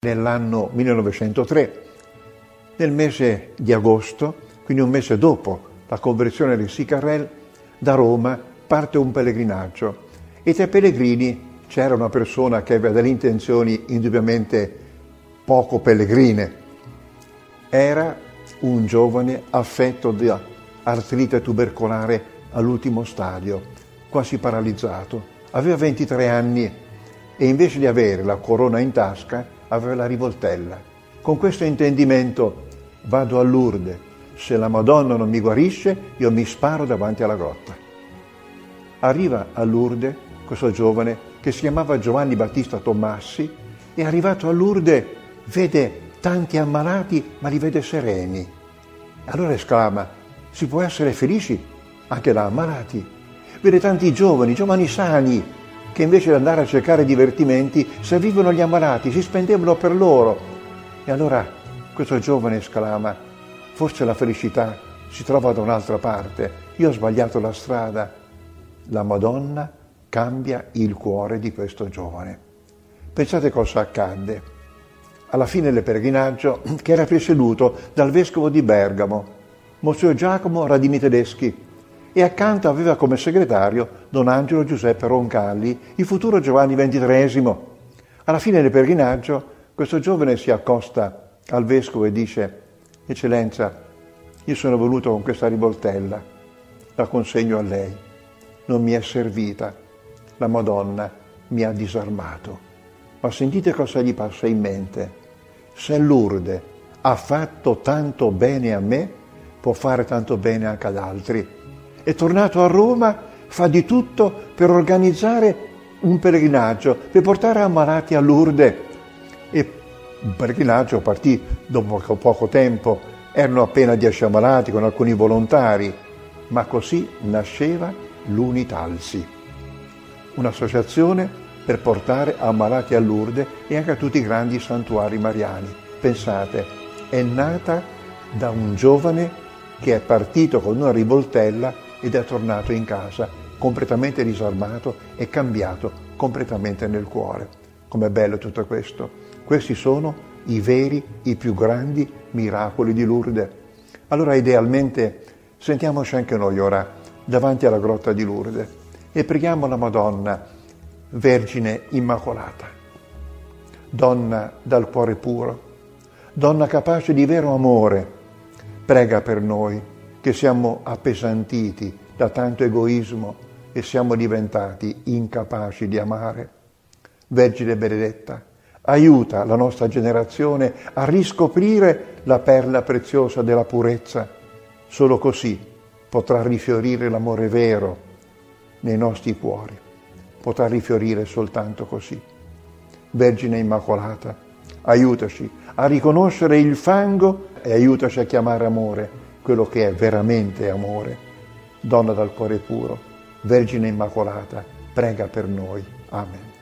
Nell'anno 1903, nel mese di agosto, quindi un mese dopo la conversione di Sicarel, da Roma parte un pellegrinaggio e tra i pellegrini c'era una persona che aveva delle intenzioni indubbiamente poco pellegrine. Era un giovane affetto da artrite tubercolare all'ultimo stadio, quasi paralizzato. Aveva 23 anni e invece di avere la corona in tasca aveva la rivoltella. Con questo intendimento vado a Lourdes, se la Madonna non mi guarisce io mi sparo davanti alla grotta. Arriva a Lourdes questo giovane che si chiamava Giovanni Battista Tomassi e arrivato a Lourdes vede tanti ammalati ma li vede sereni. Allora esclama: si può essere felici anche da ammalati. Vede tanti giovani sani, che invece di andare a cercare divertimenti servivano gli ammalati, si spendevano per loro. E allora questo giovane esclama: forse la felicità si trova da un'altra parte, io ho sbagliato la strada. La Madonna cambia il cuore di questo giovane. Pensate cosa accadde. Alla fine del pellegrinaggio, che era presieduto dal vescovo di Bergamo, Monsignor Giacomo Radini Tedeschi, e accanto aveva come segretario Don Angelo Giuseppe Roncalli, il futuro Giovanni XXIII. Alla fine del pellegrinaggio questo giovane si accosta al vescovo e dice: Eccellenza, io sono venuto con questa rivoltella, la consegno a lei, non mi è servita, la Madonna mi ha disarmato. Ma sentite cosa gli passa in mente: se Lourdes ha fatto tanto bene a me, può fare tanto bene anche ad altri. È tornato a Roma, fa di tutto per organizzare un pellegrinaggio, per portare ammalati a Lourdes. E un pellegrinaggio partì dopo poco tempo, erano appena 10 ammalati con alcuni volontari, ma così nasceva l'Unitalsi, un'associazione per portare ammalati a Lourdes e anche a tutti i grandi santuari mariani. Pensate, è nata da un giovane che è partito con una rivoltella ed è tornato in casa completamente disarmato e cambiato completamente nel cuore. Com'è bello tutto questo! Questi sono i più grandi miracoli di Lourdes. Allora idealmente sentiamoci anche noi ora davanti alla grotta di Lourdes e preghiamo la Madonna, Vergine Immacolata, donna dal cuore puro, donna capace di vero amore, prega per noi che siamo appesantiti da tanto egoismo e siamo diventati incapaci di amare. Vergine benedetta, aiuta la nostra generazione a riscoprire la perla preziosa della purezza. Solo così potrà rifiorire l'amore vero nei nostri cuori. Potrà rifiorire soltanto così. Vergine Immacolata, aiutaci a riconoscere il fango e aiutaci a chiamare amore quello che è veramente amore. Donna dal cuore puro, Vergine Immacolata, prega per noi. Amen.